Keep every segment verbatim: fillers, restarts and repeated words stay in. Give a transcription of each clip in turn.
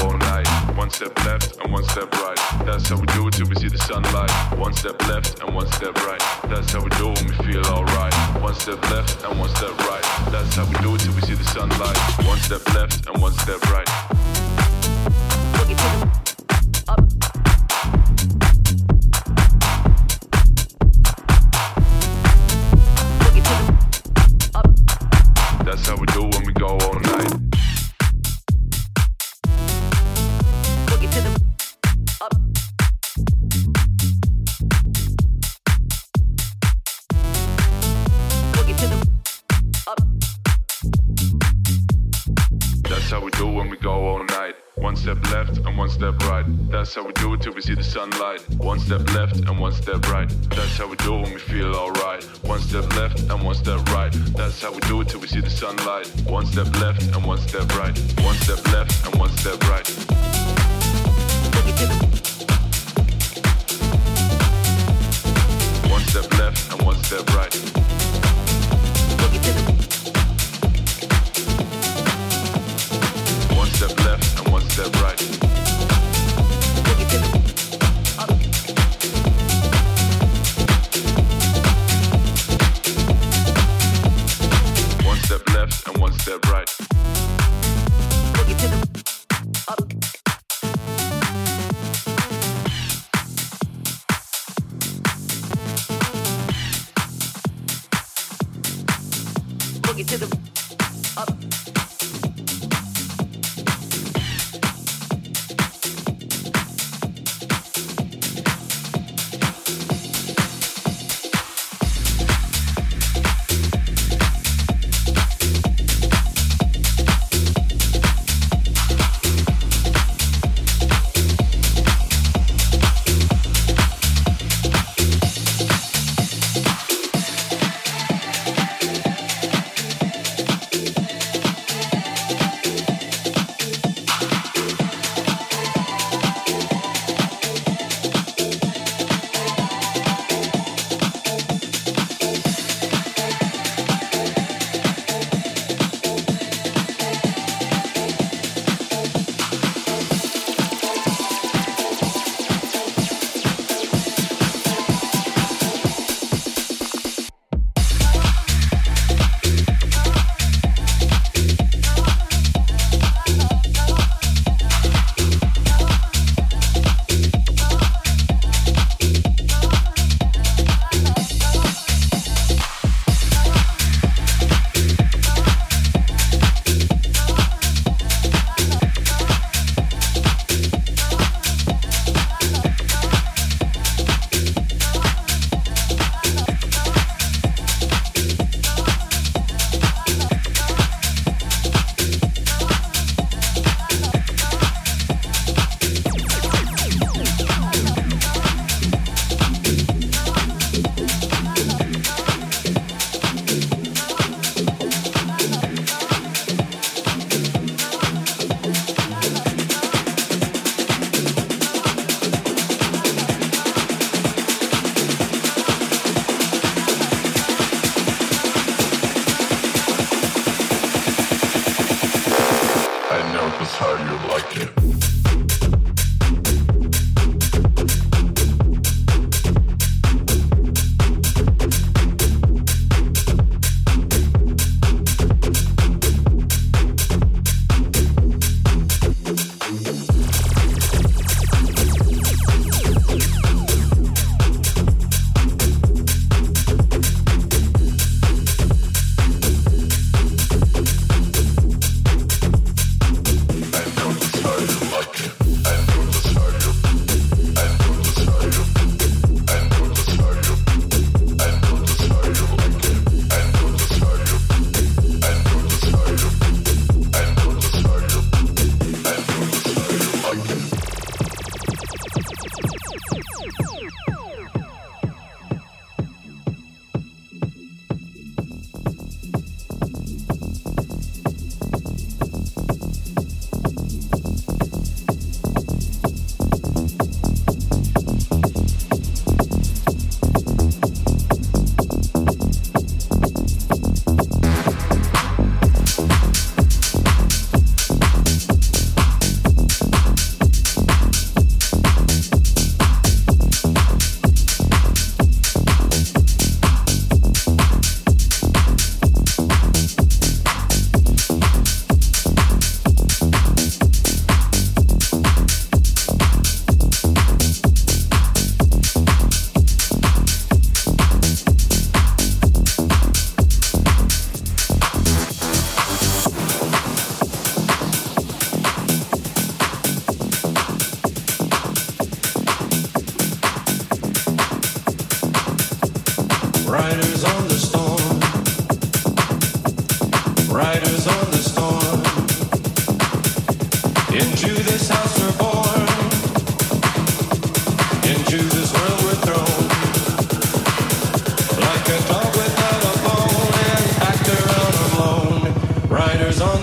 all night. One step left and one step right. That's how we do it till we see the sunlight. One step left and one step right. That's how we do it when we feel alright. One step left and one step right. That's how we do it till we see the sunlight. One step left and one step right. Look at you. That's how we do it till we see the sunlight. One step left and one step right. That's how we do it when we feel alright. One step left and one step right. That's how we do it till we see the sunlight. One step left and one step right. One step left and one step right. One step left and one step right. One step left and one step right.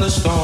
the storm. Okay.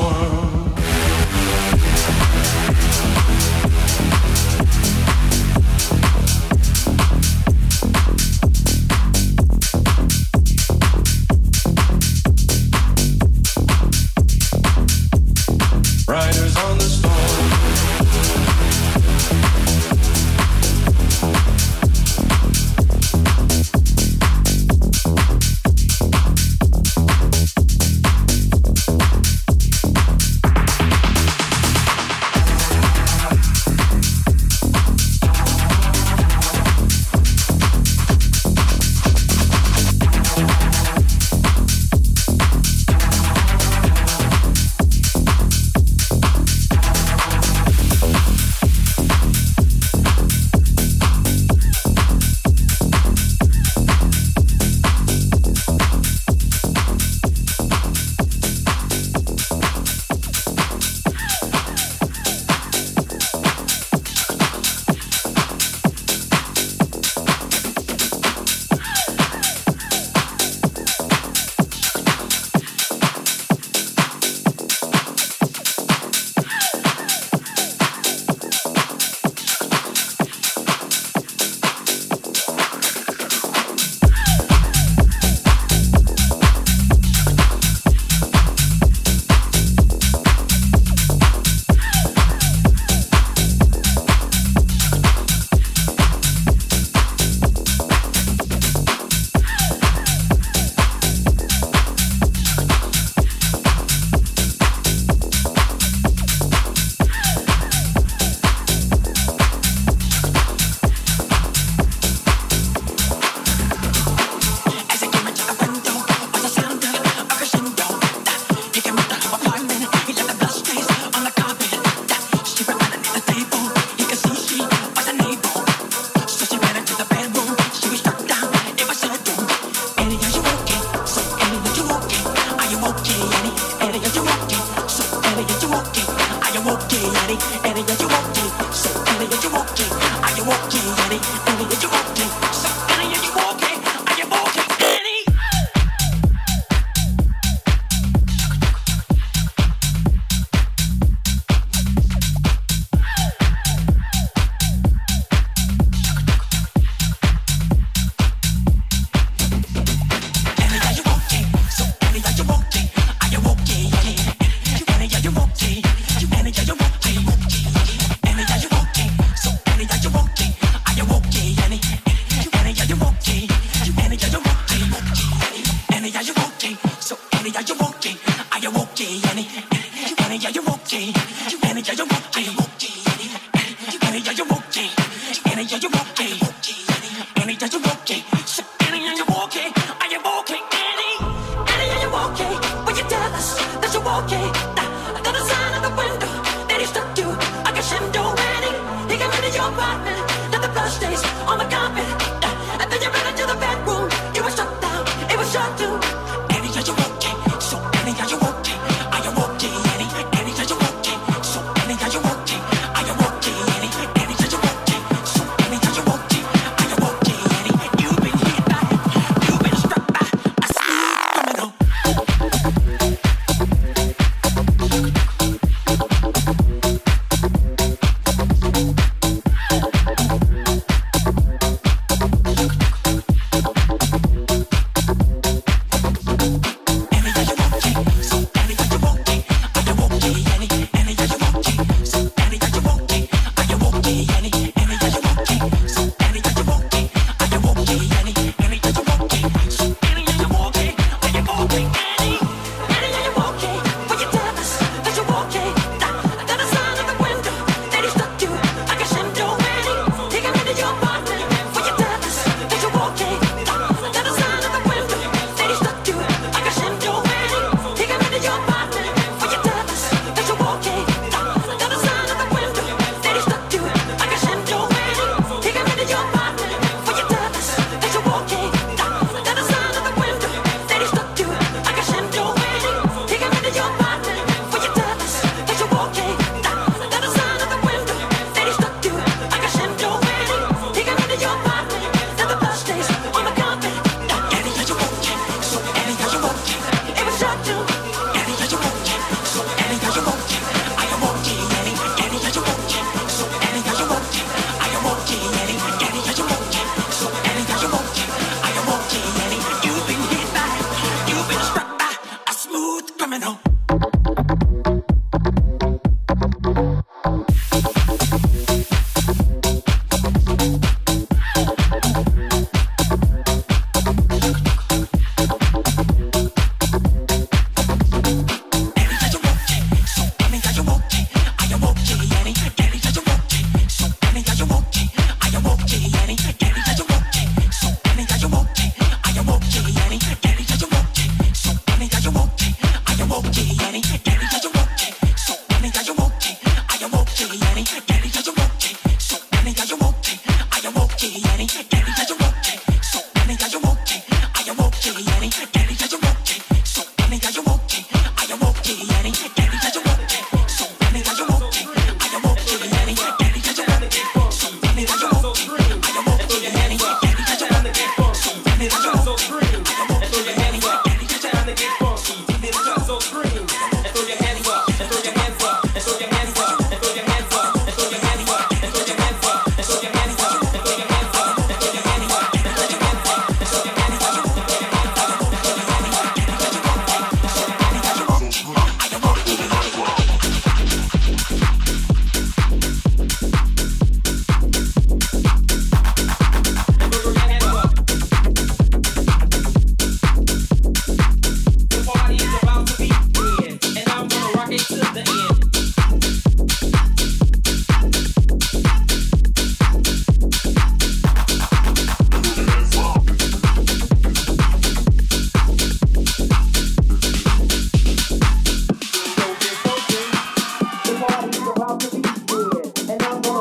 And I'm gonna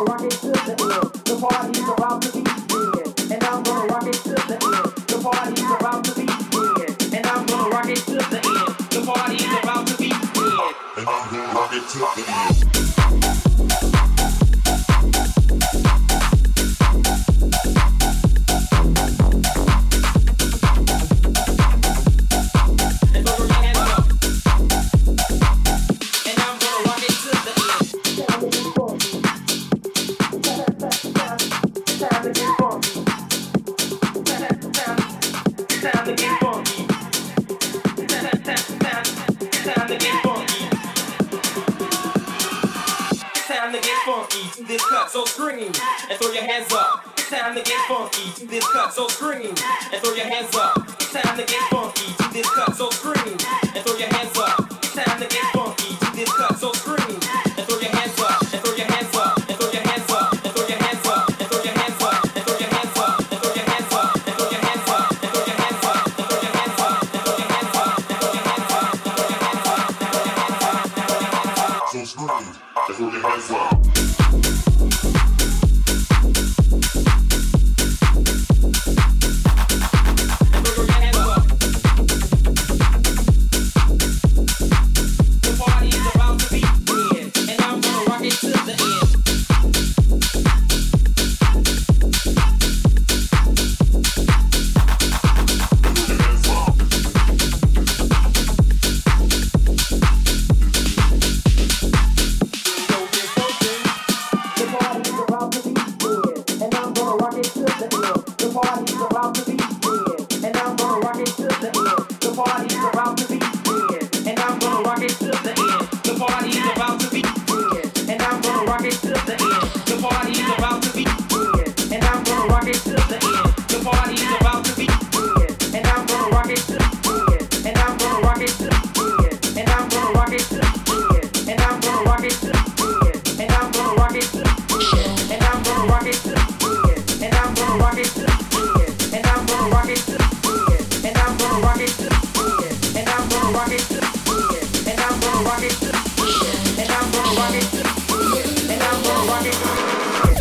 rock it, and I'm gonna rock it, and I'm gonna rock it.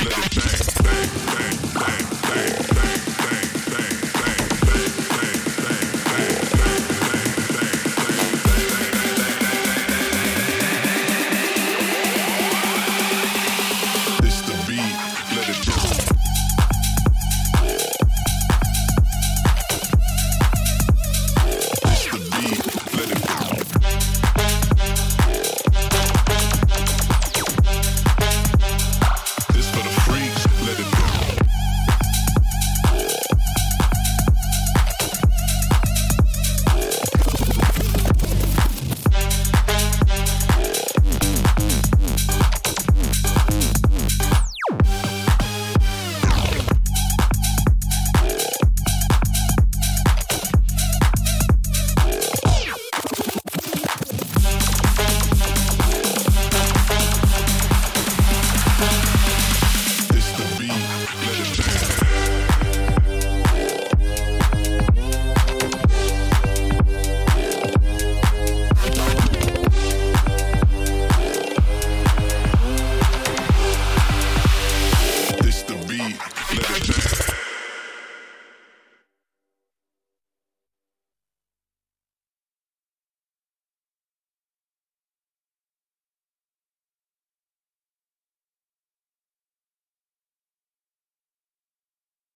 Let it bang.